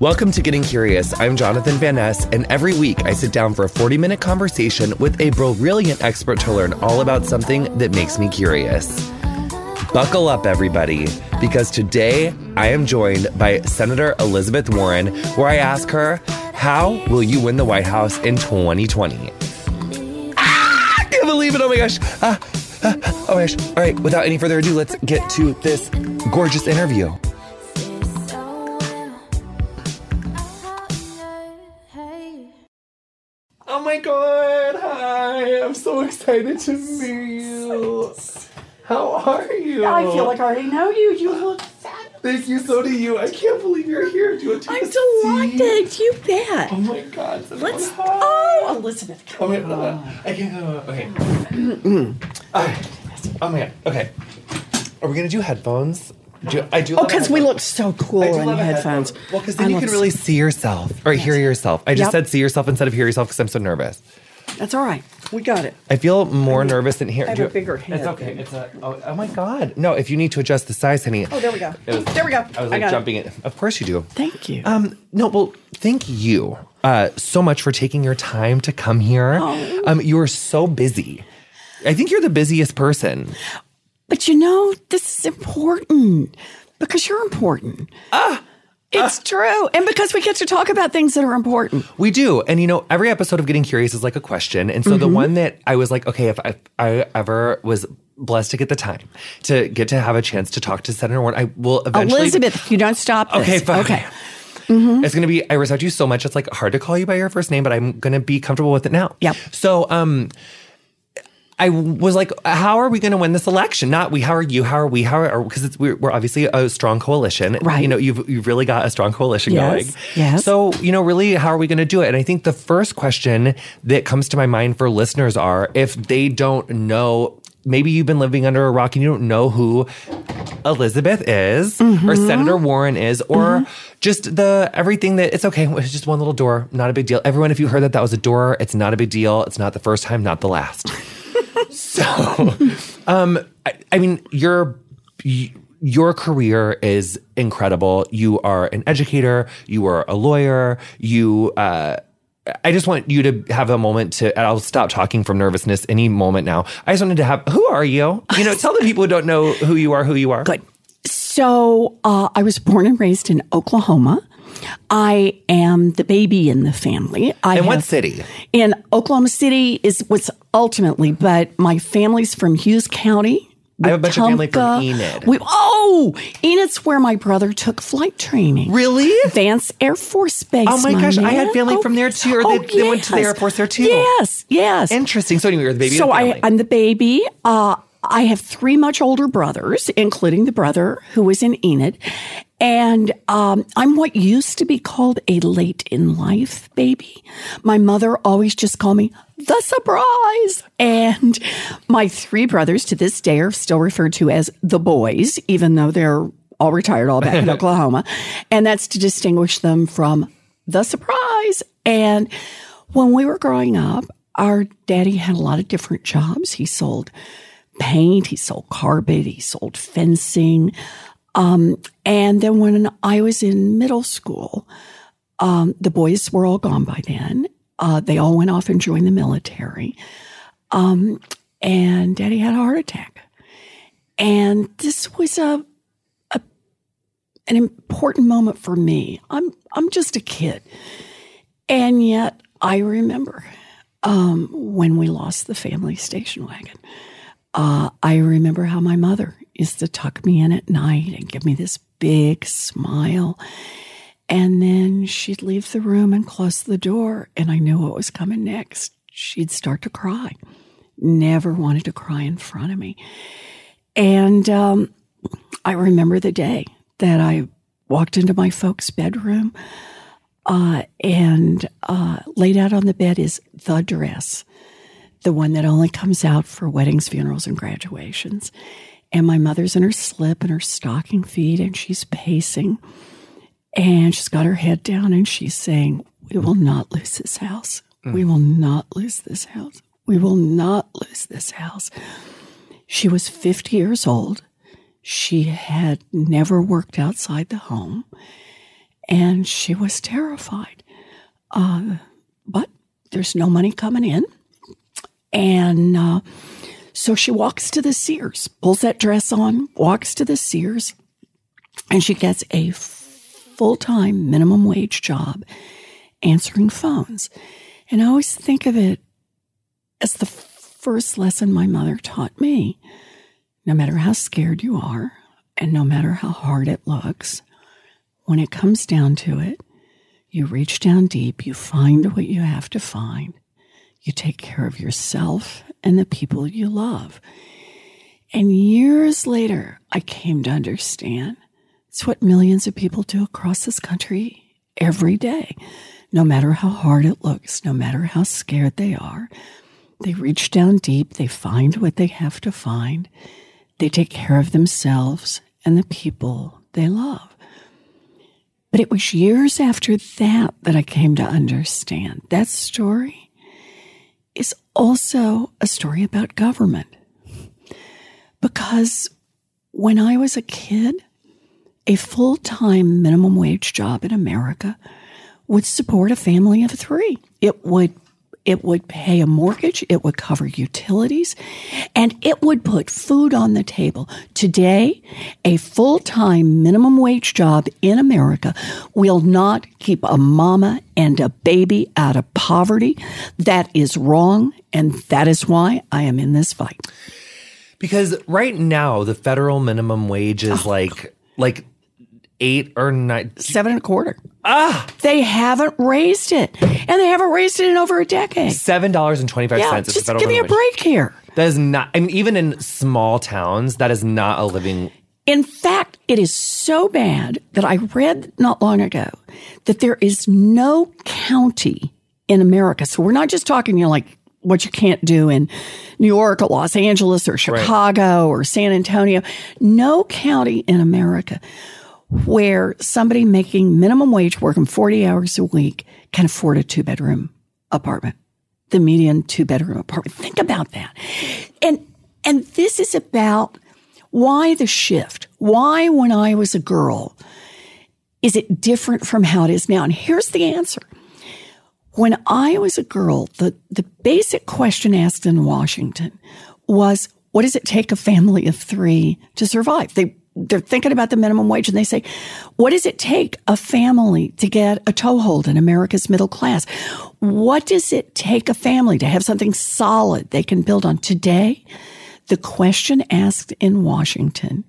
Welcome to Getting Curious. I'm Jonathan Van Ness, and every week I sit down for a 40-minute conversation with a brilliant expert to learn all about something that makes me curious. Buckle up, everybody, because today I am joined by Senator Elizabeth Warren, where I ask her, how will you win the White House in 2020? I can't believe it. Oh, my gosh. Oh, my gosh. All right. Without any further ado, let's get to this gorgeous interview. Oh, my God. Hi. I'm so excited to meet you. How are you? I feel like I already know you. You look fabulous. Thank you. So do you. I can't believe you're here. Do you want to take a seat? You bet. Oh, my God. Let's... Oh, Elizabeth, come on. I can't go. Okay. Oh, my God. Okay. Are we going to do headphones? Because we look so cool in headphones. Well, because then you can really see yourself or hear yourself. I just said see yourself instead of hear yourself because I'm so nervous. That's all right. We got it. I feel more nervous than here. I have a bigger head. It's okay. Oh my God. No, if you need to adjust the size, honey. Oh, there we go. There we go. I was like jumping it. Of course you do. Thank you. No, well, thank you so much for taking your time to come here. Oh. You are so busy. I think you're the busiest person. But you know, this is important because you're important. It's true. And because we get to talk about things that are important. We do. And, you know, every episode of Getting Curious is like a question. And so the one that I was like, okay, if I ever was blessed to get the time to get to have a chance to talk to Senator Warren, I will eventually. Elizabeth, if you don't stop this. Okay, fine. Okay. Mm-hmm. It's going to be, I respect you so much. It's like hard to call you by your first name, but I'm going to be comfortable with it now. Yep. So, I was like, how are we going to win this election? Not we, how are you, how are we, how are, because we're obviously a strong coalition. Right. You know, you've really got a strong coalition going. Yes. So, you know, really, how are we going to do it? And I think the first question that comes to my mind for listeners are, if they don't know, maybe you've been living under a rock and you don't know who Elizabeth is or Senator Warren is or just the everything that it's okay. It's just one little door, not a big deal. Everyone, if you heard that was a door, it's not a big deal. It's not the first time, not the last. So, I mean, your career is incredible. You are an educator. You are a lawyer. You, I just want you to have a moment to, and I'll stop talking from nervousness any moment now. I just wanted to have, who are you? You know, tell the people who don't know who you are, who you are. Good. So, I was born and raised in Oklahoma. I am the baby in the family. In what city? In Oklahoma City was ultimately, but my family's from Hughes County. Wotonga. I have a bunch of family from Enid. Enid's where my brother took flight training. Really? Vance Air Force Base. Oh, my gosh. Man. I had family from there, too. They went to the Air Force there, too. Yes. Interesting. So anyway, you're the baby in the family. So I'm the baby. I have three much older brothers, including the brother who was in Enid. And I'm what used to be called a late-in-life baby. My mother always just called me the surprise. And my three brothers to this day are still referred to as the boys, even though they're all retired, all back in Oklahoma. And that's to distinguish them from the surprise. And when we were growing up, our daddy had a lot of different jobs. He sold paint, he sold carpet, he sold fencing. And then when I was in middle school, the boys were all gone by then. They all went off and joined the military. And Daddy had a heart attack. And this was an important moment for me. I'm just a kid. And yet I remember when we lost the family station wagon. I remember how my mother used to tuck me in at night and give me this big smile. And then she'd leave the room and close the door, and I knew what was coming next. She'd start to cry. Never wanted to cry in front of me. And I remember the day that I walked into my folks' bedroom and laid out on the bed is the dress, the one that only comes out for weddings, funerals, and graduations. And my mother's in her slip and her stocking feet, and she's pacing. And she's got her head down, and she's saying, we will not lose this house. We will not lose this house. We will not lose this house. She was 50 years old. She had never worked outside the home. And she was terrified. But there's no money coming in. And so she walks to the Sears, pulls that dress on, walks to the Sears, and she gets a full-time minimum wage job answering phones. And I always think of it as the first lesson my mother taught me. No matter how scared you are, and no matter how hard it looks, when it comes down to it, you reach down deep, you find what you have to find, you take care of yourself and the people you love. And years later, I came to understand it's what millions of people do across this country every day. No matter how hard it looks, no matter how scared they are, they reach down deep, they find what they have to find, they take care of themselves and the people they love. But it was years after that that I came to understand that story is also a story about government. Because when I was a kid, a full-time minimum wage job in America would support a family of three. It would pay a mortgage, it would cover utilities, and it would put food on the table. Today, a full-time minimum wage job in America will not keep a mama and a baby out of poverty. That is wrong, and that is why I am in this fight. Because right now, the federal minimum wage is like 8 or 9 7 1/4. They haven't raised it. And they haven't raised it in over a decade. $7.25 is the federal minimum wage. Just give me a break here. That is not, and even in small towns, that is not a living. In fact, it is so bad that I read not long ago that there is no county in America. So we're not just talking, like what you can't do in New York or Los Angeles or Chicago or San Antonio. No county in America where somebody making minimum wage, working 40 hours a week, can afford a 2-bedroom apartment, the median 2-bedroom apartment. Think about that. And this is about why the shift, why when I was a girl, is it different from how it is now? And here's the answer. When I was a girl, the basic question asked in Washington was, what does it take a family of three to survive? They're thinking about the minimum wage, and they say, what does it take a family to get a toehold in America's middle class? What does it take a family to have something solid they can build on? Today, the question asked in Washington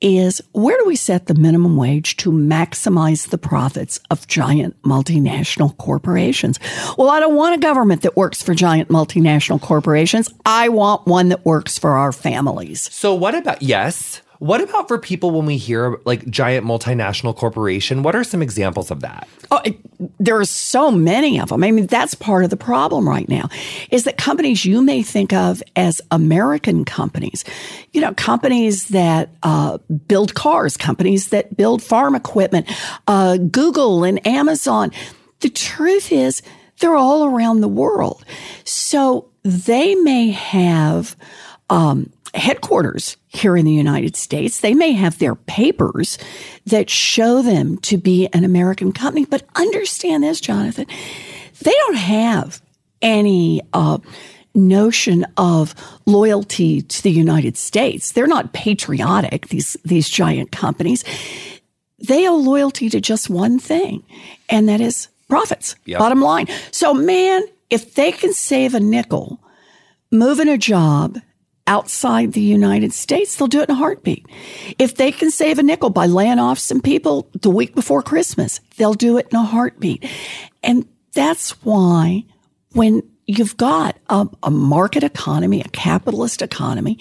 is, where do we set the minimum wage to maximize the profits of giant multinational corporations? Well, I don't want a government that works for giant multinational corporations. I want one that works for our families. So what about, yes, what about for people when we hear like giant multinational corporation? What are some examples of that? Oh, there are so many of them. I mean, that's part of the problem right now is that companies you may think of as American companies, companies that build cars, companies that build farm equipment, Google and Amazon. The truth is they're all around the world. So they may have headquarters here in the United States. They may have their papers that show them to be an American company. But understand this, Jonathan, they don't have any notion of loyalty to the United States. They're not patriotic, these giant companies. They owe loyalty to just one thing, and that is profits, bottom line. So, man, if they can save a nickel, moving a job outside the United States, they'll do it in a heartbeat. If they can save a nickel by laying off some people the week before Christmas, they'll do it in a heartbeat. And that's why when you've got a market economy, a capitalist economy,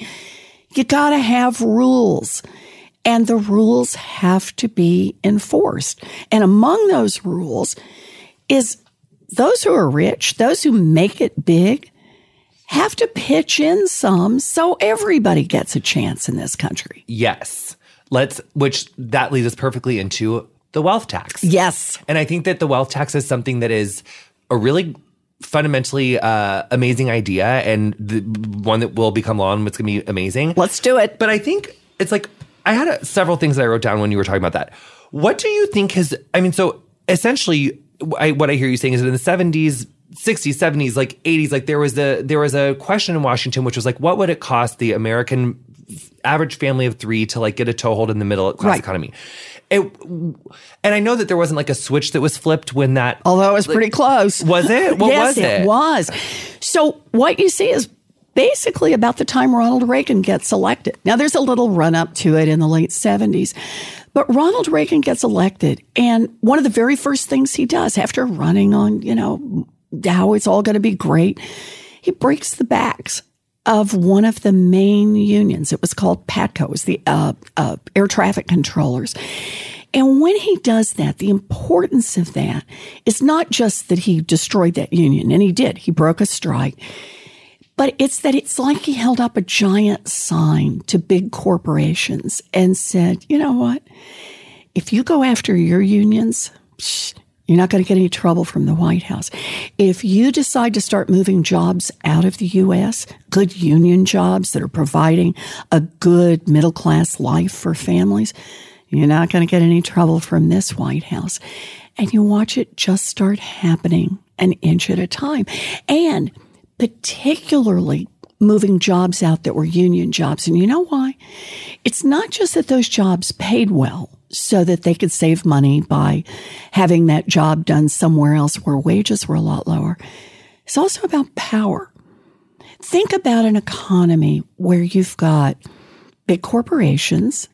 you got to have rules. And the rules have to be enforced. And among those rules is those who are rich, those who make it big, have to pitch in some so everybody gets a chance in this country. Yes. Which that leads us perfectly into the wealth tax. Yes. And I think that the wealth tax is something that is a really fundamentally amazing idea and the one that will become law and it's going to be amazing. Let's do it. But I think it's I had several things that I wrote down when you were talking about that. What do you think has, I mean, so essentially what I hear you saying is that in the 70s, 60s, 70s, like 80s, like there was a question in Washington, which was like, what would it cost the American average family of three to like get a toehold in the middle class economy? And I know that there wasn't like a switch that was flipped when that. Although it was pretty close. Was it? What yes, was it? It was. So what you see is basically about the time Ronald Reagan gets elected. Now there's a little run up to it in the late 70s. But Ronald Reagan gets elected. And one of the very first things he does after running on, you know, how it's all going to be great, he breaks the backs of one of the main unions. It was called PATCO. It was the air traffic controllers. And when he does that, the importance of that is not just that he destroyed that union, and he did. He broke a strike. But it's that it's like he held up a giant sign to big corporations and said, you know what? If you go after your unions, you're not going to get any trouble from the White House. If you decide to start moving jobs out of the U.S., good union jobs that are providing a good middle-class life for families, you're not going to get any trouble from this White House. And you watch it just start happening an inch at a time. And particularly moving jobs out that were union jobs. And you know why? It's not just that those jobs paid well, so that they could save money by having that job done somewhere else where wages were a lot lower. It's also about power. Think about an economy where you've got big corporations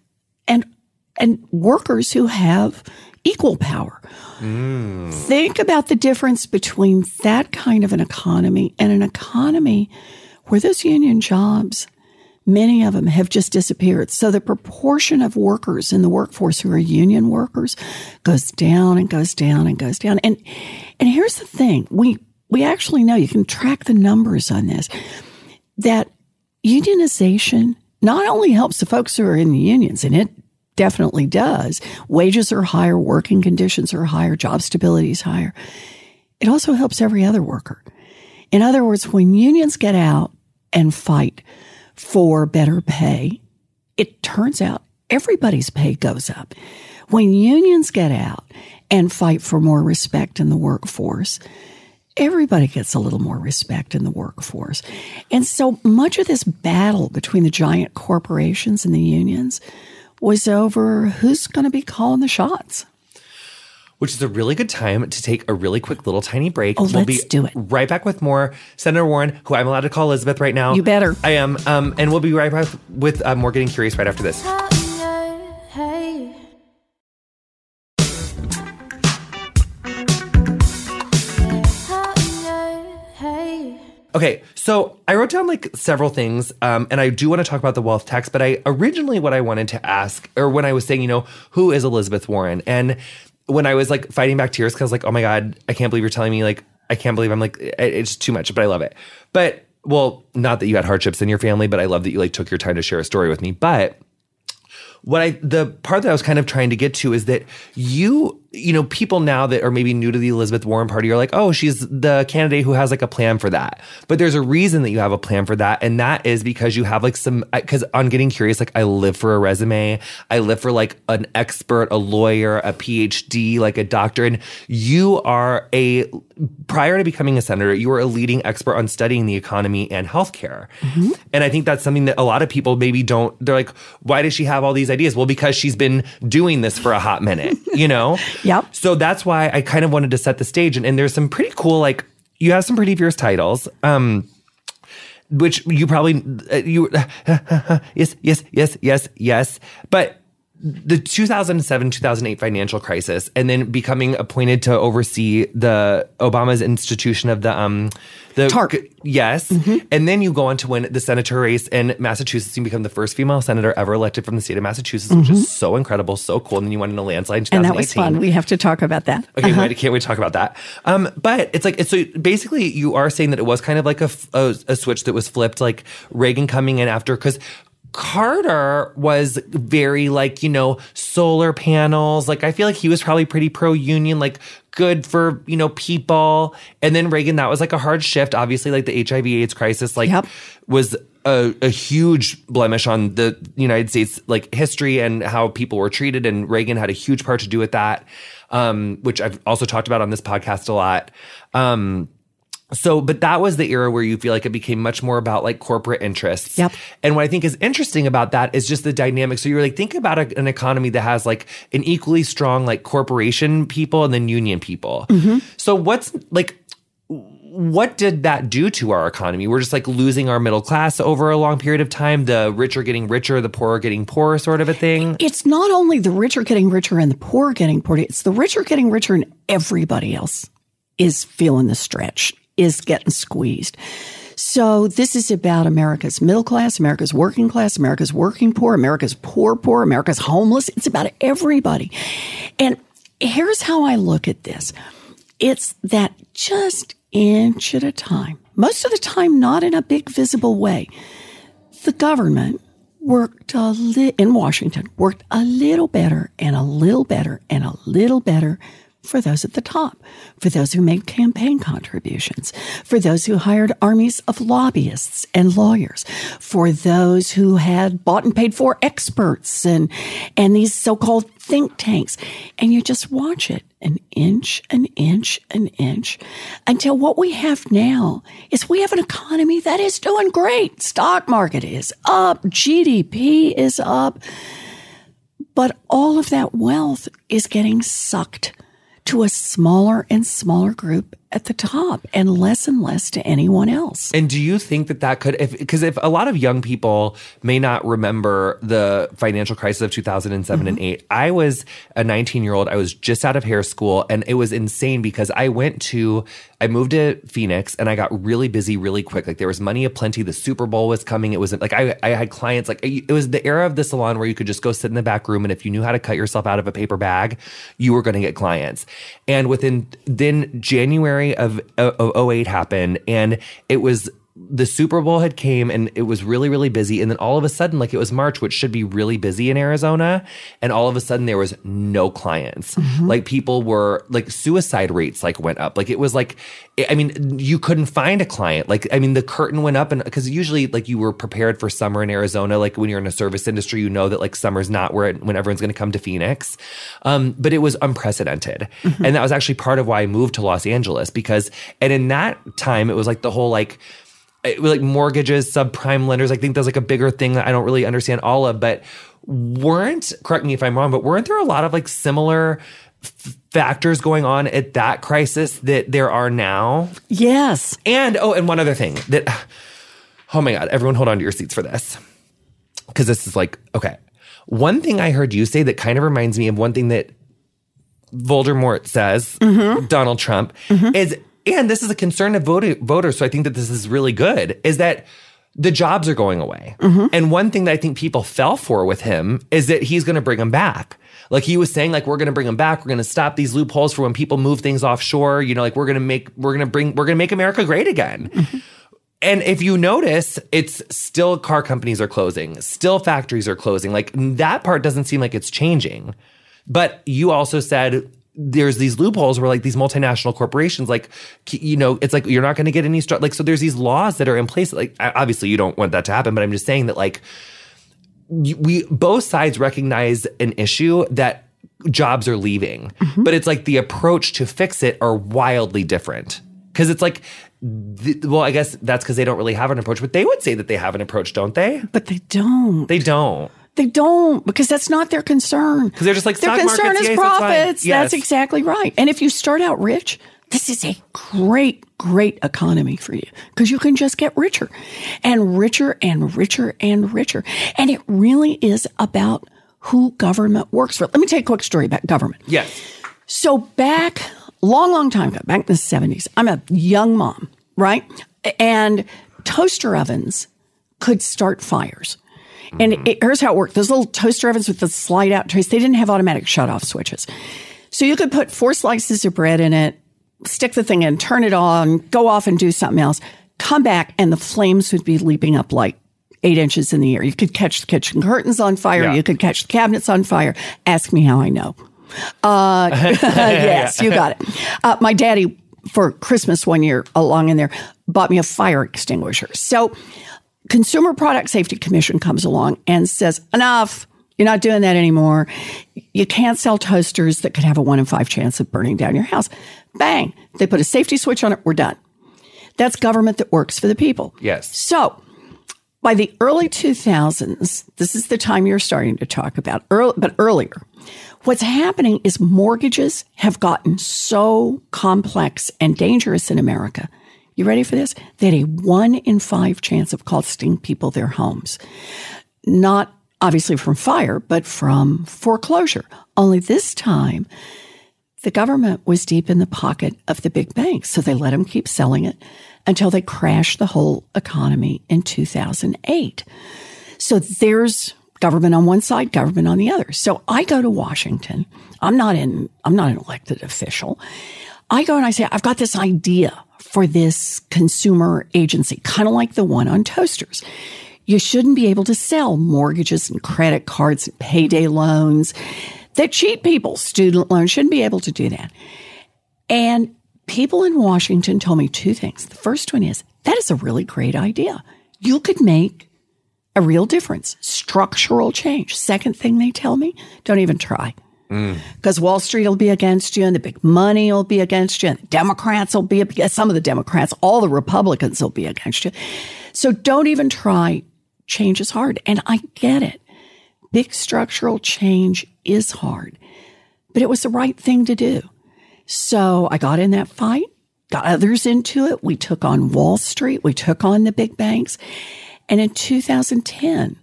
and workers who have equal power. Mm. Think about the difference between that kind of an economy and an economy where those union jobs, many of them have just disappeared. So the proportion of workers in the workforce who are union workers goes down and goes down and goes down. And here's the thing. We actually know, you can track the numbers on this, that unionization not only helps the folks who are in the unions, and it definitely does. Wages are higher, working conditions are higher, job stability is higher. It also helps every other worker. In other words, when unions get out and fight for better pay, it turns out everybody's pay goes up. When unions get out and fight for more respect in the workforce, everybody gets a little more respect in the workforce. And so much of this battle between the giant corporations and the unions was over who's going to be calling the shots. Which is a really good time to take a really quick little tiny break. Oh, we'll let's do it. Right back with more. Senator Warren, who I'm allowed to call Elizabeth right now. You better. I am. And we'll be right back with more Getting Curious right after this. Hey. Okay, so I wrote down like several things, and I do want to talk about the wealth tax, but originally what I wanted to ask, or when I was saying, you know, who is Elizabeth Warren? And when I was like fighting back tears, because I was like, oh my God, I can't believe you're telling me, like, I can't believe I'm like, it's too much, but I love it. But, well, not that you had hardships in your family, but I love that you like took your time to share a story with me. But the part that I was kind of trying to get to is that you know, people now that are maybe new to the Elizabeth Warren party are like, oh, she's the candidate who has like a plan for that. But there's a reason that you have a plan for that. And that is because you have like because on Getting Curious, like I live for a resume. I live for like an expert, a lawyer, a PhD, like a doctor. And you are prior to becoming a senator, you were a leading expert on studying the economy and healthcare. Mm-hmm. And I think that's something that a lot of people maybe don't, they're like, why does she have all these ideas? Well, because she's been doing this for a hot minute, you know? Yep. So that's why I kind of wanted to set the stage. And there's some pretty cool, like, you have some pretty fierce titles, which you probably, yes. But the 2007-2008 financial crisis, and then becoming appointed to oversee the Obama's institution of the TARP. Yes. Mm-hmm. And then you go on to win the senator race in Massachusetts. You become the first female senator ever elected from the state of Massachusetts, mm-hmm. which is so incredible, so cool. And then you won in a landslide in 2018. And that was fun. We have to talk about that. Okay, I can't wait to talk about that. But it's like, so basically you are saying that it was kind of like a switch that was flipped, like Reagan coming in after, because Carter was very like, you know, solar panels. Like, I feel like he was probably pretty pro-union, like good for, you know, people. And then Reagan, that was like a hard shift. Obviously, like the HIV/AIDS crisis, like was a huge blemish on the United States, like history and how people were treated. And Reagan had a huge part to do with that, which I've also talked about on this podcast a lot. So, but that was the era where you feel like it became much more about like corporate interests. Yep. And what I think is interesting about that is just the dynamic. So you're like, think about an economy that has like an equally strong like corporation people and then union people. Mm-hmm. So what's like, what did that do to our economy? We're just like losing our middle class over a long period of time. The rich are getting richer, the poor are getting poorer, sort of a thing. It's not only the rich are getting richer and the poor are getting poorer. It's the rich are getting richer and everybody else is feeling the stretch, is getting squeezed. So this is about America's middle class, America's working poor, America's poor, America's homeless. It's about everybody. And here's how I look at this. It's that just inch at a time, most of the time not in a big visible way, the government worked in Washington, worked a little better and a little better and a little better for those at the top, for those who made campaign contributions, for those who hired armies of lobbyists and lawyers, for those who had bought and paid for experts and these so-called think tanks. And you just watch it an inch, an inch, an inch, until what we have now is we have an economy that is doing great. Stock market is up. GDP is up. But all of that wealth is getting sucked to a smaller and smaller group at the top and less to anyone else. And do you think that that could, because if a lot of young people may not remember the financial crisis of 2007 mm-hmm. and 8, I was a 19-year-old. I was just out of hair school, and it was insane because I moved to Phoenix and I got really busy really quick. Like there was money aplenty. The Super Bowl was coming. It was like I had clients. Like it was the era of the salon where you could just go sit in the back room, and if you knew how to cut yourself out of a paper bag, you were going to get clients. And then January of 08 happened, and it was the Super Bowl had came and it was really, really busy. And then all of a sudden, like it was March, which should be really busy in Arizona. And all of a sudden there was no clients. Mm-hmm. Like people were like suicide rates like went up. Like it was like, I mean, you couldn't find a client. Like, I mean, the curtain went up, and because usually like you were prepared for summer in Arizona. Like when you're in a service industry, you know that like summer's not when everyone's going to come to Phoenix. But it was unprecedented. Mm-hmm. And that was actually part of why I moved to Los Angeles and in that time it was like the whole like mortgages, subprime lenders. I think that's like a bigger thing that I don't really understand all of, but correct me if I'm wrong, but weren't there a lot of like similar factors going on at that crisis that there are now? Yes. And one other thing that, oh my God, everyone hold on to your seats for this. Because this is like, okay. One thing I heard you say that kind of reminds me of one thing that Voldemort says, mm-hmm. Donald Trump, mm-hmm. is, and this is a concern of voters, so I think that this is really good, is that the jobs are going away. Mm-hmm. And one thing that I think people fell for with him is that he's going to bring them back. Like he was saying, like, we're going to bring them back. We're going to stop these loopholes for when people move things offshore. You know, like we're going to make America great again. Mm-hmm. And if you notice, it's still car companies are closing, still factories are closing. Like that part doesn't seem like it's changing. But you also said there's these loopholes where like these multinational corporations, like, you know, it's like you're not going to get any like, so there's these laws that are in place. Like obviously you don't want that to happen, but I'm just saying that like we both sides recognize an issue that jobs are leaving, mm-hmm. but it's like the approach to fix it are wildly different. Because it's like, well, I guess that's because they don't really have an approach, but they would say that they have an approach, don't they? But they don't. They don't. They don't, because that's not their concern. Because they're just like, their concern is profits. Yes. That's exactly right. And if you start out rich, this is a great, great economy for you because you can just get richer and richer and richer and richer. And it really is about who government works for. Let me tell you a quick story about government. Yes. So back long time ago, back in the 70s, I'm a young mom, right? And toaster ovens could start fires. And here's how it worked. Those little toaster ovens with the slide-out trays, they didn't have automatic shut-off switches. So you could put 4 slices of bread in it, stick the thing in, turn it on, go off and do something else, come back, and the flames would be leaping up like 8 inches in the air. You could catch the kitchen curtains on fire. Yeah. You could catch the cabinets on fire. Ask me how I know. Yes, you got it. My daddy, for Christmas one year, along in there, bought me a fire extinguisher. So Consumer Product Safety Commission comes along and says, enough. You're not doing that anymore. You can't sell toasters that could have a 1 in 5 chance of burning down your house. Bang. They put a safety switch on it. We're done. That's government that works for the people. Yes. So by the early 2000s, this is the time you're starting to talk about, but earlier, what's happening is mortgages have gotten so complex and dangerous in America. You ready for this? They had a 1 in 5 chance of costing people their homes. Not obviously from fire, but from foreclosure. Only this time, the government was deep in the pocket of the big banks, so they let them keep selling it until they crashed the whole economy in 2008. So there's government on one side, government on the other. So I go to Washington. I'm not an elected official. I go and I say, I've got this idea for this consumer agency, kind of like the one on toasters. You shouldn't be able to sell mortgages and credit cards and payday loans that cheat people. Student loans shouldn't be able to do that. And people in Washington told me two things. The first one is, that is a really great idea. You could make a real difference, structural change. Second thing they tell me, don't even try. Because Wall Street will be against you, and the big money will be against you, and the Democrats will be against some of the Democrats, all the Republicans will be against you. So don't even try. Change is hard. And I get it. Big structural change is hard. But it was the right thing to do. So I got in that fight, got others into it. We took on Wall Street. We took on the big banks. And in 2010,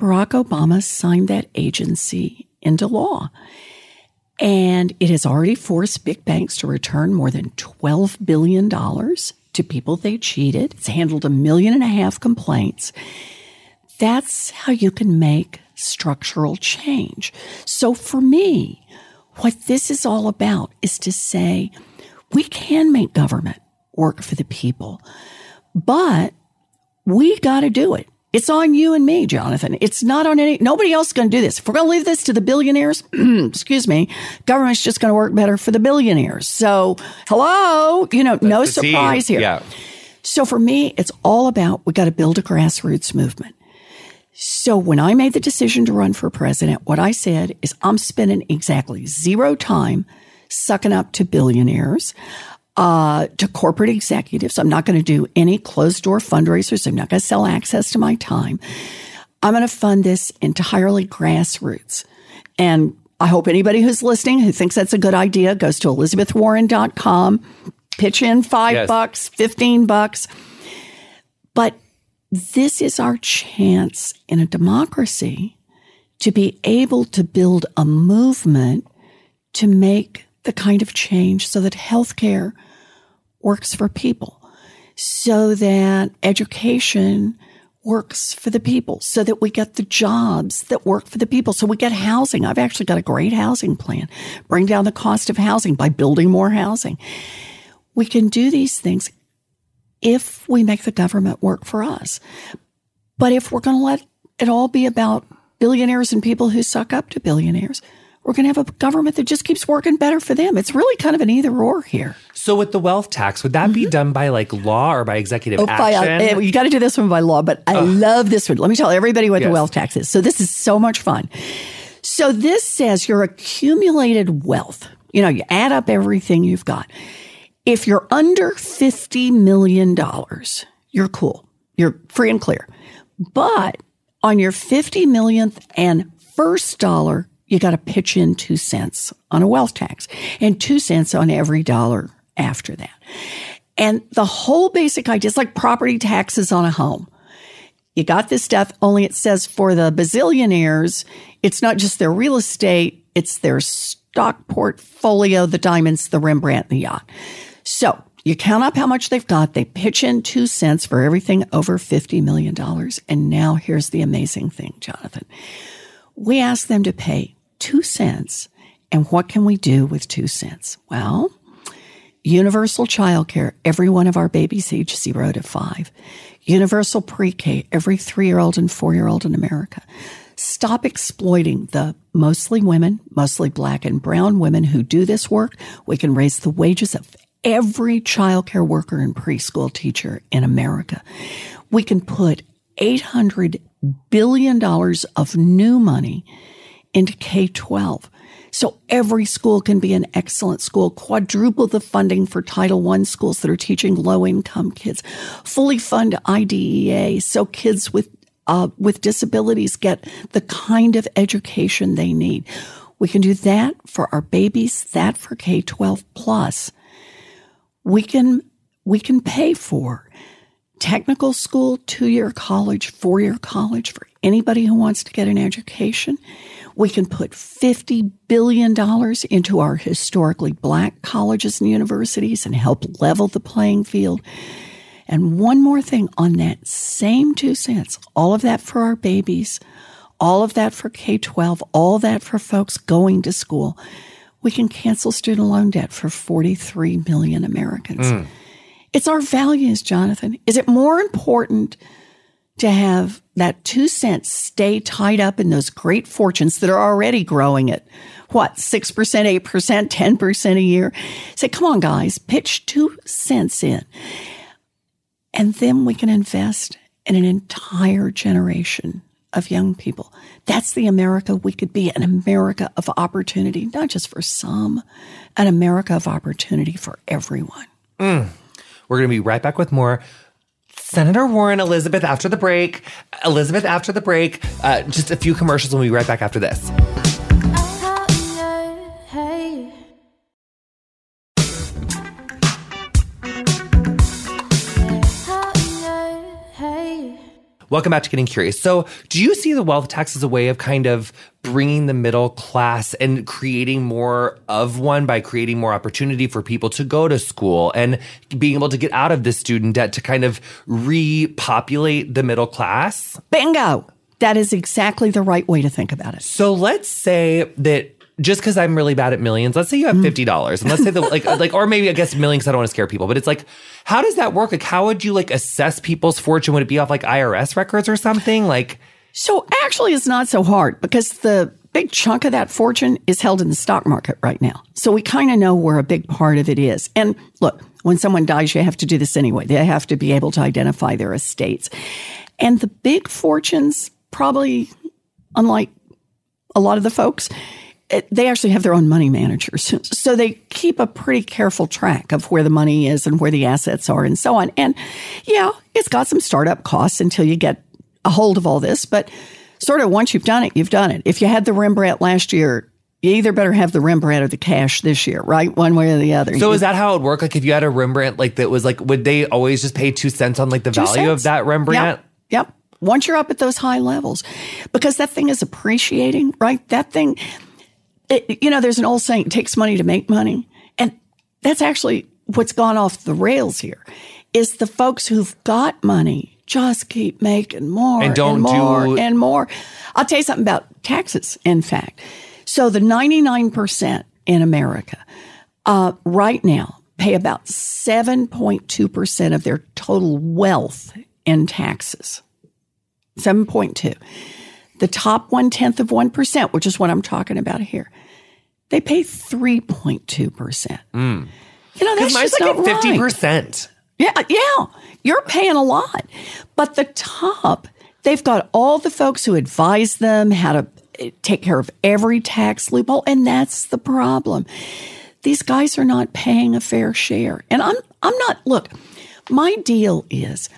Barack Obama signed that agency into law. And it has already forced big banks to return more than $12 billion to people they cheated. It's handled 1.5 million complaints. That's how you can make structural change. So for me, what this is all about is to say, we can make government work for the people, but we got to do it. It's on you and me, Jonathan. It's not on nobody else going to do this. If we're going to leave this to the billionaires, excuse me, government's just going to work better for the billionaires. So, hello, no surprise here. Yeah. So for me, it's all about, we got to build a grassroots movement. So when I made the decision to run for president, what I said is, I'm spending exactly zero time sucking up to billionaires, to corporate executives. I'm not going to do any closed-door fundraisers. I'm not going to sell access to my time. I'm going to fund this entirely grassroots. And I hope anybody who's listening who thinks that's a good idea goes to elizabethwarren.com, pitch in $5, $15. But this is our chance in a democracy to be able to build a movement to make the kind of change so that healthcare works for people, so that education works for the people, so that we get the jobs that work for the people, so we get housing. I've actually got a great housing plan. Bring down the cost of housing by building more housing. We can do these things if we make the government work for us. But if we're going to let it all be about billionaires and people who suck up to billionaires, we're going to have a government that just keeps working better for them. It's really kind of an either or here. So with the wealth tax, would that be done by like law or by executive action? You got to do this one by law, but I love this one. Let me tell everybody what the wealth tax is. So this is so much fun. So this says your accumulated wealth, you add up everything you've got. If you're under $50 million, you're cool. You're free and clear. But on your 50 millionth and first dollar, you got to pitch in 2 cents on a wealth tax and 2 cents on every dollar after that. And the whole basic idea is like property taxes on a home. You got this stuff, only it says for the bazillionaires, it's not just their real estate, it's their stock portfolio, the diamonds, the Rembrandt, and the yacht. So you count up how much they've got. They pitch in 2 cents for everything over $50 million. And now here's the amazing thing, Jonathan. We ask them to pay 2 cents. And what can we do with 2 cents? Well, universal childcare, every one of our babies age 0 to 5, universal pre-K, every 3-year-old and 4-year-old in America. Stop exploiting the mostly women, mostly black and brown women who do this work. We can raise the wages of every childcare worker and preschool teacher in America. We can put $800 billion of new money into K-12. So every school can be an excellent school. Quadruple the funding for Title I schools that are teaching low-income kids. Fully fund IDEA so kids with disabilities get the kind of education they need. We can do that for our babies, that for K-12 plus. We can pay for technical school, 2-year college, 4-year college for anybody who wants to get an education. We can put $50 billion into our historically black colleges and universities and help level the playing field. And one more thing on that same 2 cents, all of that for our babies, all of that for K-12, all that for folks going to school. We can cancel student loan debt for 43 million Americans. It's our values, Jonathan. Is it more important to have that 2 cents stay tied up in those great fortunes that are already growing at, 6%, 8%, 10% a year? Say, come on, guys, pitch 2 cents in. And then we can invest in an entire generation of young people. That's the America we could be, an America of opportunity, not just for some, an America of opportunity for everyone. We're going to be right back with more Senator Warren, Elizabeth, after the break. Elizabeth, after the break. Just a few commercials. We'll be right back after this. Welcome back to Getting Curious. So do you see the wealth tax as a way of kind of bringing the middle class and creating more of one by creating more opportunity for people to go to school and being able to get out of this student debt to kind of repopulate the middle class? Bingo! That is exactly the right way to think about it. So let's say that just because I'm really bad at millions, let's say you have $50, and let's say the or maybe I guess million because I don't want to scare people, but it's like, how does that work? Like, how would you assess people's fortune? Would it be off IRS records or something? So actually, it's not so hard because the big chunk of that fortune is held in the stock market right now. So we kind of know where a big part of it is. And look, when someone dies, you have to do this anyway. They have to be able to identify their estates, and the big fortunes probably, unlike a lot of the folks, they actually have their own money managers. So they keep a pretty careful track of where the money is and where the assets are and so on. And yeah, it's got some startup costs until you get a hold of all this. But sort of once you've done it, you've done it. If you had the Rembrandt last year, you either better have the Rembrandt or the cash this year, right? One way or the other. So is that how it would work? If you had a Rembrandt that was would they always just pay 2 cents on the value of that Rembrandt? Yep. Once you're up at those high levels. Because that thing is appreciating, right? That thing... there's an old saying, it takes money to make money. And that's actually what's gone off the rails here, is the folks who've got money just keep making more and more. I'll tell you something about taxes, in fact. So the 99% in America right now pay about 7.2% of their total wealth in taxes, 7.2%. The top 0.1%, which is what I'm talking about here, they pay 3.2%. That's just not right. 50%. Yeah, you're paying a lot. But the top, they've got all the folks who advise them how to take care of every tax loophole, and that's the problem. These guys are not paying a fair share, and I'm not. Look, my deal is.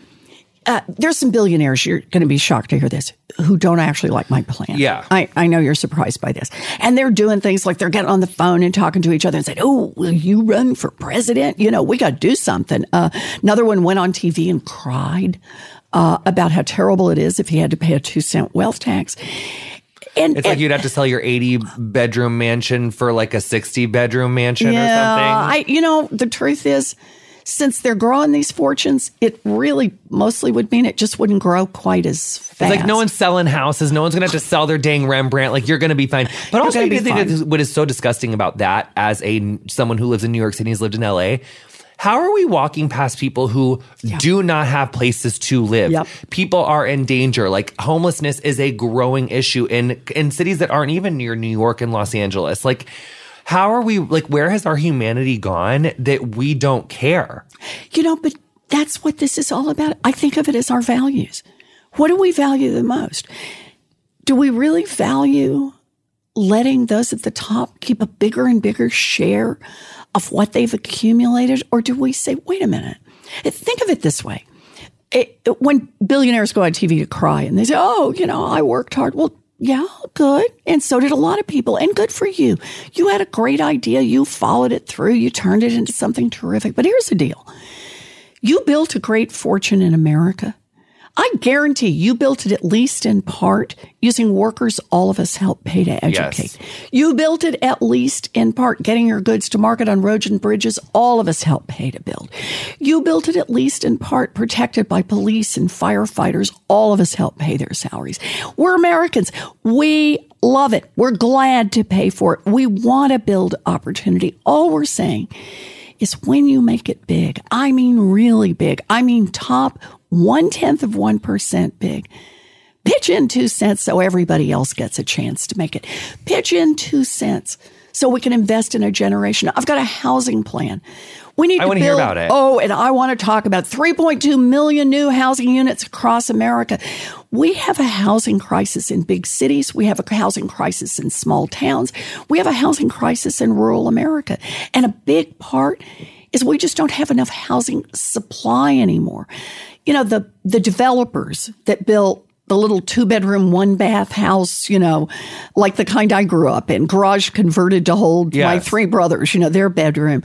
There's some billionaires, you're going to be shocked to hear this, who don't actually like my plan. Yeah. I know you're surprised by this. And they're doing things like they're getting on the phone and talking to each other and saying, oh, will you run for president? We got to do something. Another one went on TV and cried about how terrible it is if he had to pay a 2 cent wealth tax. And, it's you'd have to sell your 80-bedroom mansion for a 60-bedroom mansion or something. The truth is, since they're growing these fortunes, it really mostly would mean it just wouldn't grow quite as fast. It's like no one's selling houses. No one's going to have to sell their dang Rembrandt. Like, you're going to be fine. But also, I think that what is so disgusting about that, as someone who lives in New York City, has lived in L.A., how are we walking past people who do not have places to live? Yep. People are in danger. Like, homelessness is a growing issue in cities that aren't even near New York and Los Angeles. Like, how are we, like, where has our humanity gone that we don't care? You know, but that's what this is all about. I think of it as our values. What do we value the most? Do we really value letting those at the top keep a bigger and bigger share of what they've accumulated? Or do we say, wait a minute, think of it this way. When billionaires go on TV to cry and they say, oh, you know, I worked hard. Well, yeah, good. And so did a lot of people. And good for you. You had a great idea. You followed it through. You turned it into something terrific. But here's the deal. You built a great fortune in America. I guarantee you built it at least in part using workers all of us help pay to educate. Yes. You built it at least in part getting your goods to market on roads and bridges all of us help pay to build. You built it at least in part protected by police and firefighters all of us help pay their salaries. We're Americans. We love it. We're glad to pay for it. We want to build opportunity. All we're saying is when you make it big, I mean really big, I mean top 0.1% big. Pitch in 2 cents so everybody else gets a chance to make it. Pitch in 2 cents so we can invest in a generation. I've got a housing plan. I want to hear about it. Oh, and I want to talk about 3.2 million new housing units across America. We have a housing crisis in big cities. We have a housing crisis in small towns. We have a housing crisis in rural America. And a big part is we just don't have enough housing supply anymore. You know, the developers that built the little 2-bedroom, 1-bath house, you know, like the kind I grew up in, garage converted to hold my three brothers, you know, their bedroom.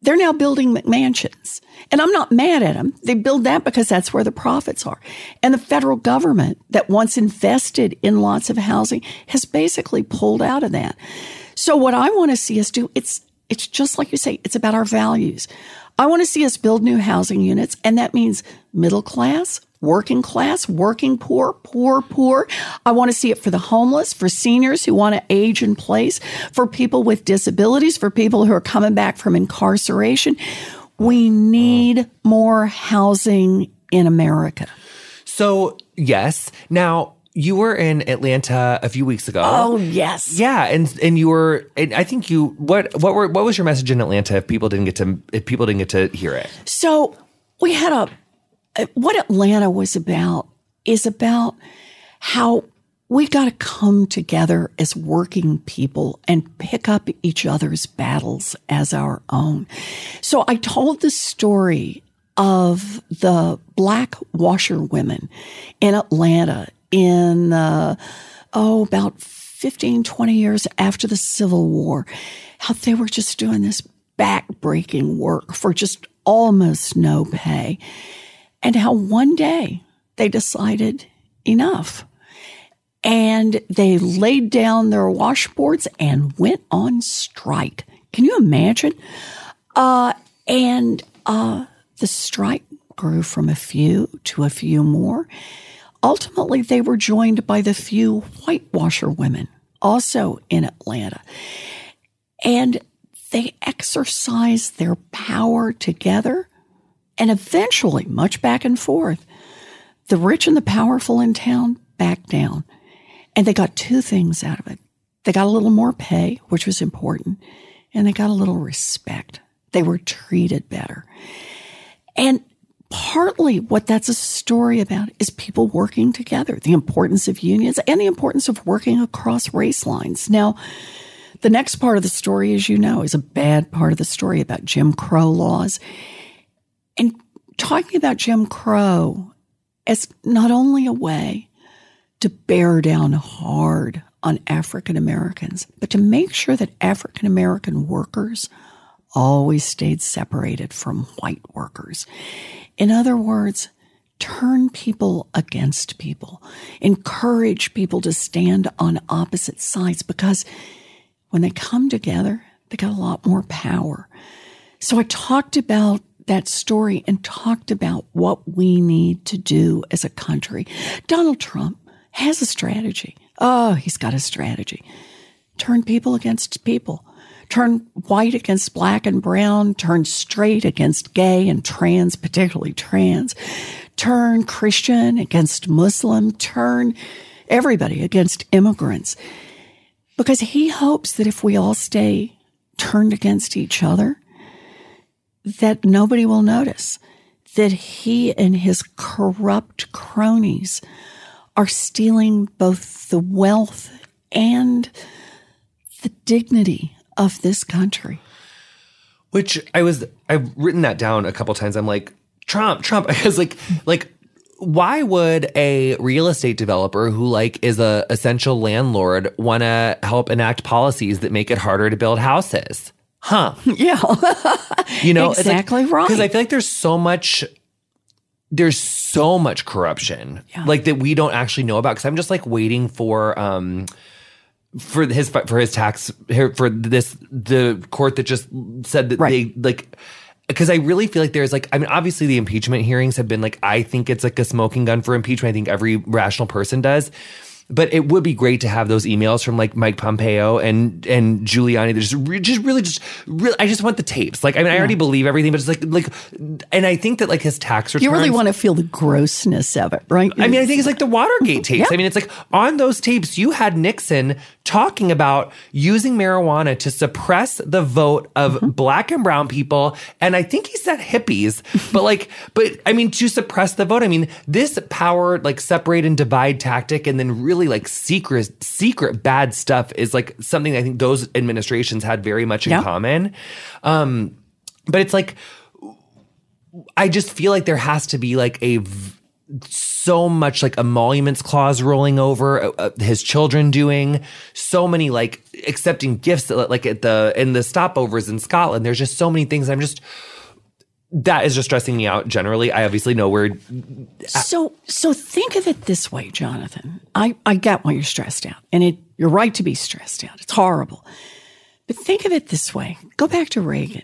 They're now building McMansions. And I'm not mad at them. They build that because that's where the profits are. And the federal government that once invested in lots of housing has basically pulled out of that. So what I want to see us do, it's just like you say, it's about our values. I want to see us build new housing units, and that means middle class, working poor. I want to see it for the homeless, for seniors who want to age in place, for people with disabilities, for people who are coming back from incarceration. We need more housing in America. So, yes. Now, you were in Atlanta a few weeks ago. Oh, yes. Yeah, and you were, and I think you, what was your message in Atlanta if people didn't get to hear it? So we had what Atlanta was about is about how we got to come together as working people and pick up each other's battles as our own. So I told the story of the Black washerwomen in Atlanta in, about 15, 20 years after the Civil War, how they were just doing this back-breaking work for just almost no pay, and how one day they decided enough. And they laid down their washboards and went on strike. Can you imagine? And the strike grew from a few to a few more. Ultimately, they were joined by the few white washerwomen, also in Atlanta. And they exercised their power together. And eventually, much back and forth, the rich and the powerful in town backed down. And they got two things out of it. They got a little more pay, which was important, and they got a little respect. They were treated better. And partly what that's a story about is people working together, the importance of unions and the importance of working across race lines. Now, the next part of the story, as you know, is a bad part of the story about Jim Crow laws. And talking about Jim Crow as not only a way to bear down hard on African Americans, but to make sure that African American workers always stayed separated from white workers. In other words, turn people against people. Encourage people to stand on opposite sides because when they come together, they got a lot more power. So I talked about that story and talked about what we need to do as a country. Donald Trump has a strategy. Oh, he's got a strategy. Turn people against people. Turn white against black and brown. Turn straight against gay and trans, particularly trans. Turn Christian against Muslim. Turn everybody against immigrants. Because he hopes that if we all stay turned against each other, that nobody will notice that he and his corrupt cronies are stealing both the wealth and the dignity of this country. Which I've written that down a couple times. I'm like, Trump. I was like, why would a real estate developer who is a essential landlord want to help enact policies that make it harder to build houses? Huh? Yeah. Exactly right. Because I feel like there's so much corruption, yeah, that we don't actually know about. Because I'm just waiting for the court that just said that, right, they. Because I really feel like there's obviously the impeachment hearings have been I think it's a smoking gun for impeachment. I think every rational person does. But it would be great to have those emails from Mike Pompeo and Giuliani. That just really, I just want the tapes. I already believe everything, but and I think that his tax returns. You really want to feel the grossness of it, right? I think it's the Watergate tapes. Yep. It's on those tapes, you had Nixon talking about using marijuana to suppress the vote of black and brown people, and I think he said hippies, but to suppress the vote. This power, separate and divide tactic, and then really secret bad stuff is something I think those administrations had very much in common. But it's I just feel there has to be so much emoluments clause rolling over, his children doing so many accepting gifts that, in the stopovers in Scotland. There's just so many things. That is just stressing me out generally. I obviously know we're... So think of it this way, Jonathan. I get why you're stressed out. And you're right to be stressed out. It's horrible. But think of it this way. Go back to Reagan.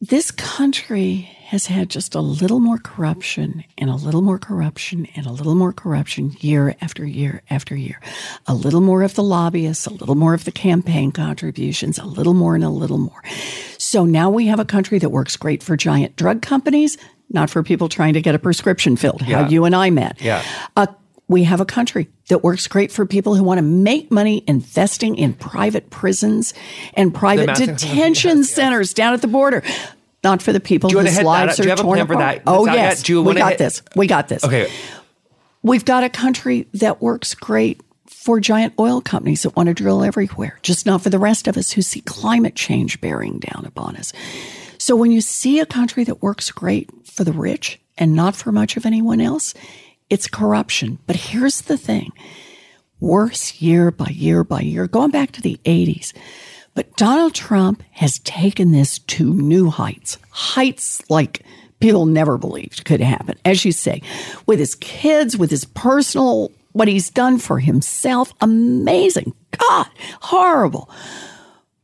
This country has had just a little more corruption and a little more corruption and a little more corruption year after year after year. A little more of the lobbyists, a little more of the campaign contributions, a little more and a little more. So now we have a country that works great for giant drug companies, not for people trying to get a prescription filled, how you and I met. Yeah. We have a country that works great for people who want to make money investing in private prisons and private detention centers down at the border. Not for the people whose lives are torn apart. Do you have a plan for that? Oh, yes. We got this. Okay. We've got a country that works great for giant oil companies that want to drill everywhere, just not for the rest of us who see climate change bearing down upon us. So when you see a country that works great for the rich and not for much of anyone else, it's corruption. But here's the thing. Worse year by year by year, going back to the 80s. But Donald Trump has taken this to new heights, people never believed could happen, as you say, with his kids, with his personal, what he's done for himself. Amazing. God, horrible.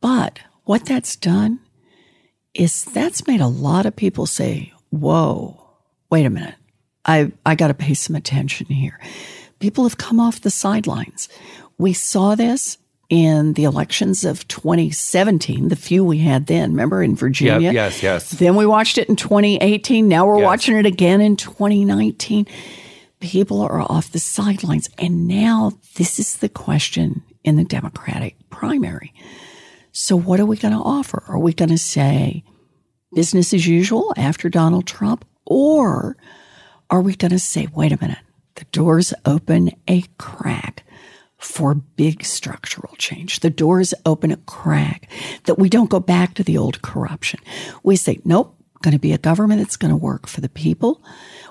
But what that's done is that's made a lot of people say, whoa, wait a minute, I got to pay some attention here. People have come off the sidelines. We saw this in the elections of 2017, the few we had then, remember, in Virginia? Yep, yes. Then we watched it in 2018. Now we're watching it again in 2019. People are off the sidelines. And now this is the question in the Democratic primary. So what are we going to offer? Are we going to say business as usual after Donald Trump? Or are we going to say, wait a minute, the doors open a crack for big structural change. The doors open a crack that we don't go back to the old corruption. We say, nope, going to be a government that's going to work for the people.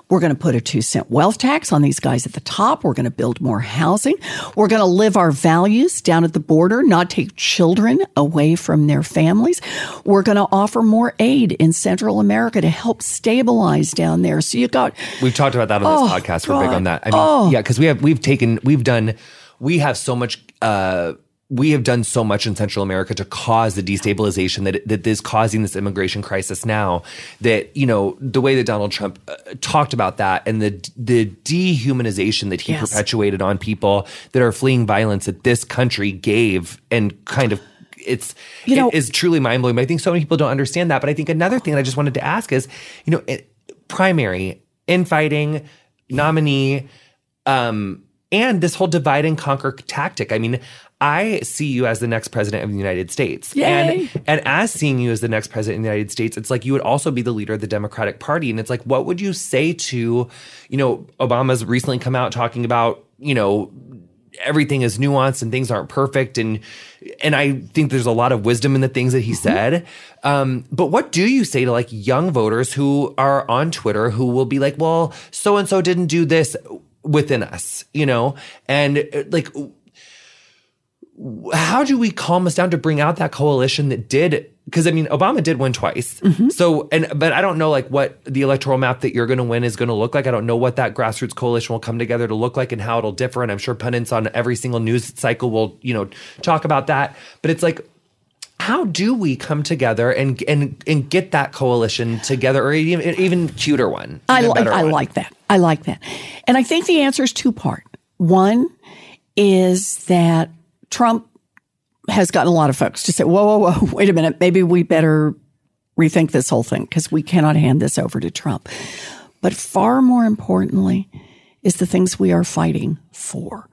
We're going to put a 2-cent wealth tax on these guys at the top. We're going to build more housing. We're going to live our values down at the border, not take children away from their families. We're going to offer more aid in Central America to help stabilize down there. So you got... We've talked about that on this podcast. God. We're big on that. Because we have so much we have done so much in Central America to cause the destabilization that is causing this immigration crisis now, that, you know, the way that Donald Trump talked about that and the dehumanization that he yes. perpetuated on people that are fleeing violence that this country gave and kind of, it is truly mind-blowing. But I think so many people don't understand that. But I think another thing that I just wanted to ask is, you know, primary, infighting, nominee, and this whole divide and conquer tactic. I mean, I see you as the next president of the United States. Yay. And as seeing you as the next president of the United States, it's like you would also be the leader of the Democratic Party. And it's like, what would you say to, you know, Obama's recently come out talking about, you know, everything is nuanced and things aren't perfect. And I think there's a lot of wisdom in the things that he mm-hmm. said. But what do you say to like young voters who are on Twitter who will be like, well, so-and-so didn't do this within us, you know? And like, how do we calm us down to bring out that coalition that did? Because I mean, Obama did win twice. Mm-hmm. So, but I don't know like what the electoral map that you're going to win is going to look like. I don't know what that grassroots coalition will come together to look like and how it'll differ. And I'm sure pundits on every single news cycle will, you know, talk about that. But it's like, how do we come together and get that coalition together, or even cuter one? I like that. I like that, and I think the answer is two part. One is that Trump has gotten a lot of folks to say, whoa, whoa, whoa, wait a minute. Maybe we better rethink this whole thing because we cannot hand this over to Trump. But far more importantly is the things we are fighting for.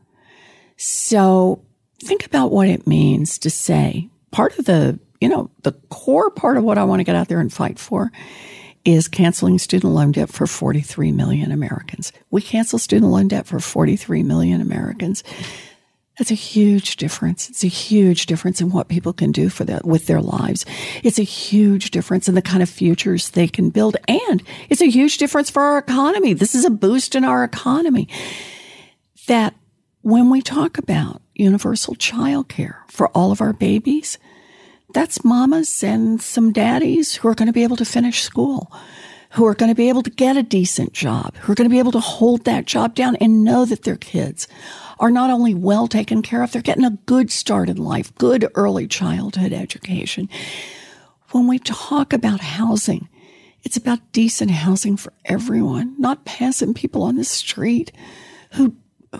So think about what it means to say part of the, you know, the core part of what I want to get out there and fight for is canceling student loan debt for 43 million Americans. We cancel student loan debt for 43 million Americans. That's a huge difference. It's a huge difference in what people can do for that with their lives. It's a huge difference in the kind of futures they can build. And it's a huge difference for our economy. This is a boost in our economy. That when we talk about universal childcare for all of our babies, that's mamas and some daddies who are going to be able to finish school, who are going to be able to get a decent job, who are going to be able to hold that job down and know that their kids are not only well taken care of, they're getting a good start in life, good early childhood education. When we talk about housing, it's about decent housing for everyone, not passing people on the street who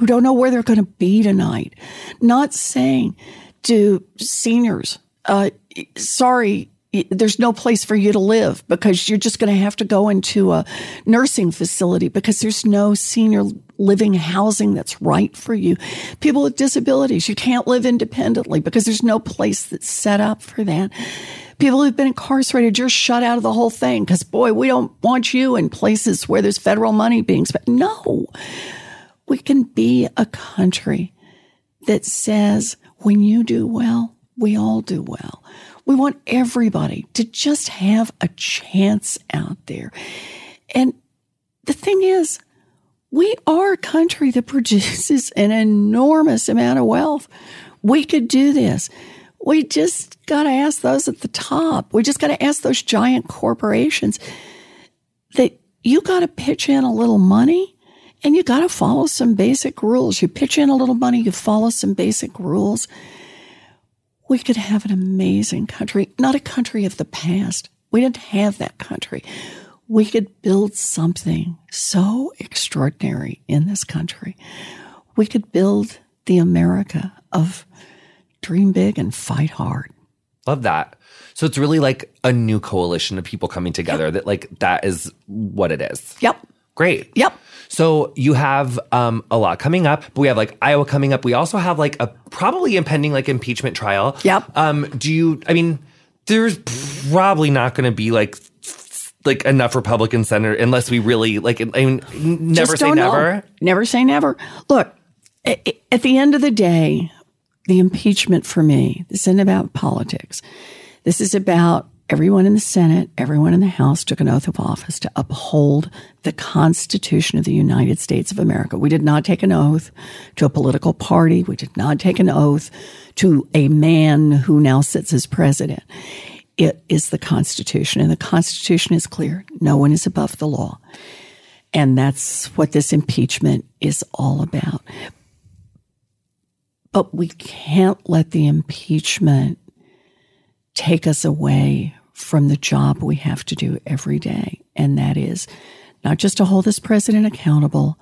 don't know where they're going to be tonight, not saying to seniors, sorry, there's no place for you to live because you're just going to have to go into a nursing facility because there's no senior living housing that's right for you. People with disabilities, you can't live independently because there's no place that's set up for that. People who've been incarcerated, you're shut out of the whole thing because, boy, we don't want you in places where there's federal money being spent. No, we can be a country that says when you do well, we all do well. We want everybody to just have a chance out there. And the thing is, we are a country that produces an enormous amount of wealth. We could do this. We just got to ask those at the top. We just got to ask those giant corporations that you got to pitch in a little money and you got to follow some basic rules. You pitch in a little money, you follow some basic rules. We could have an amazing country, not a country of the past. We didn't have that country. We could build something so extraordinary in this country. We could build the America of dream big and fight hard. Love that. So it's really like a new coalition of people coming together yep. that like that is what it is. Yep. Great. Yep. So you have a lot coming up, but we have like Iowa coming up. We also have like a probably impending like impeachment trial. Yep. There's probably not going to be like enough Republican senator unless we really never say never. Know. Never say never. Look, at the end of the day, the impeachment for me, this isn't about politics. This is about everyone in the Senate, everyone in the House took an oath of office to uphold the Constitution of the United States of America. We did not take an oath to a political party. We did not take an oath to a man who now sits as president. It is the Constitution, and the Constitution is clear. No one is above the law. And that's what this impeachment is all about. But we can't let the impeachment take us away from the job we have to do every day. And that is not just to hold this president accountable,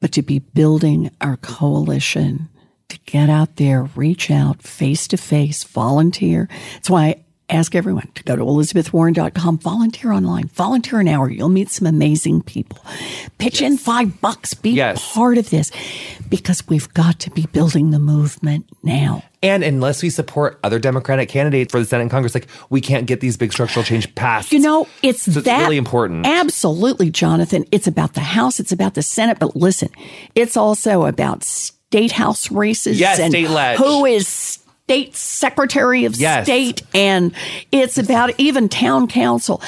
but to be building our coalition to get out there, reach out, face-to-face, volunteer. That's why I ask everyone to go to elizabethwarren.com, volunteer online, volunteer an hour. You'll meet some amazing people. Pitch in $5, be part of this, because we've got to be building the movement now. And unless we support other Democratic candidates for the Senate and Congress, like, we can't get these big structural change passed. You know, it's really important. Absolutely, Jonathan. It's about the House. It's about the Senate. But listen, it's also about state House races. Yes, and state ledge. Who is state secretary of state. And it's about even town council.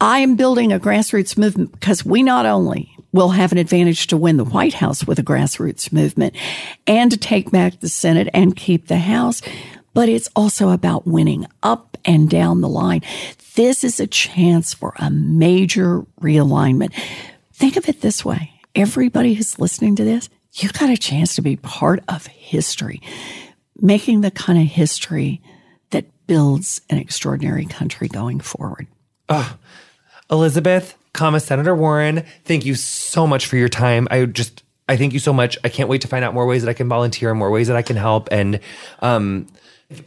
I am building a grassroots movement because we not only will have an advantage to win the White House with a grassroots movement and to take back the Senate and keep the House, but it's also about winning up and down the line. This is a chance for a major realignment. Think of it this way. Everybody who's listening to this, you got a chance to be part of history, making the kind of history that builds an extraordinary country going forward. Elizabeth, Senator Warren, thank you so much for your time. I thank you so much. I can't wait to find out more ways that I can volunteer and more ways that I can help. And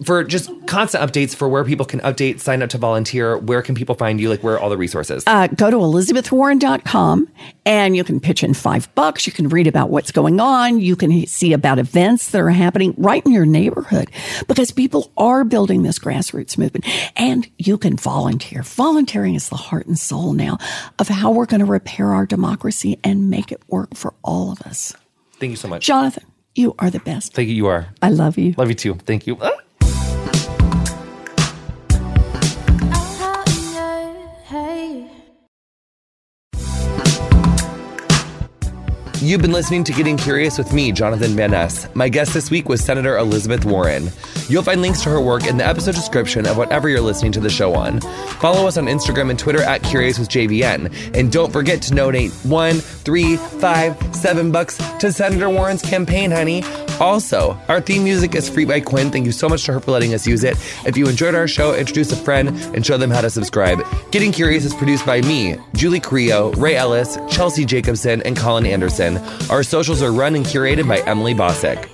for just constant updates for where people can update, sign up to volunteer, where can people find you? Like, where are all the resources? Go to elizabethwarren.com and you can pitch in $5. You can read about what's going on. You can see about events that are happening right in your neighborhood, because people are building this grassroots movement, and you can volunteer. Volunteering is the heart and soul now of how we're going to repair our democracy and make it work for all of us. Thank you so much. Jonathan, you are the best. Thank you. You are. I love you. Love you too. Thank you. You've been listening to Getting Curious with me, Jonathan Van Ness. My guest this week was Senator Elizabeth Warren. You'll find links to her work in the episode description of whatever you're listening to the show on. Follow us on Instagram and Twitter at CuriousWithJVN. And don't forget to donate $1, $3, $5, $7 to Senator Warren's campaign, honey. Also, our theme music is free by Quinn. Thank you so much to her for letting us use it. If you enjoyed our show, introduce a friend and show them how to subscribe. Getting Curious is produced by me, Julie Carrillo, Ray Ellis, Chelsea Jacobson, and Colin Anderson. Our socials are run and curated by Emily Bosick.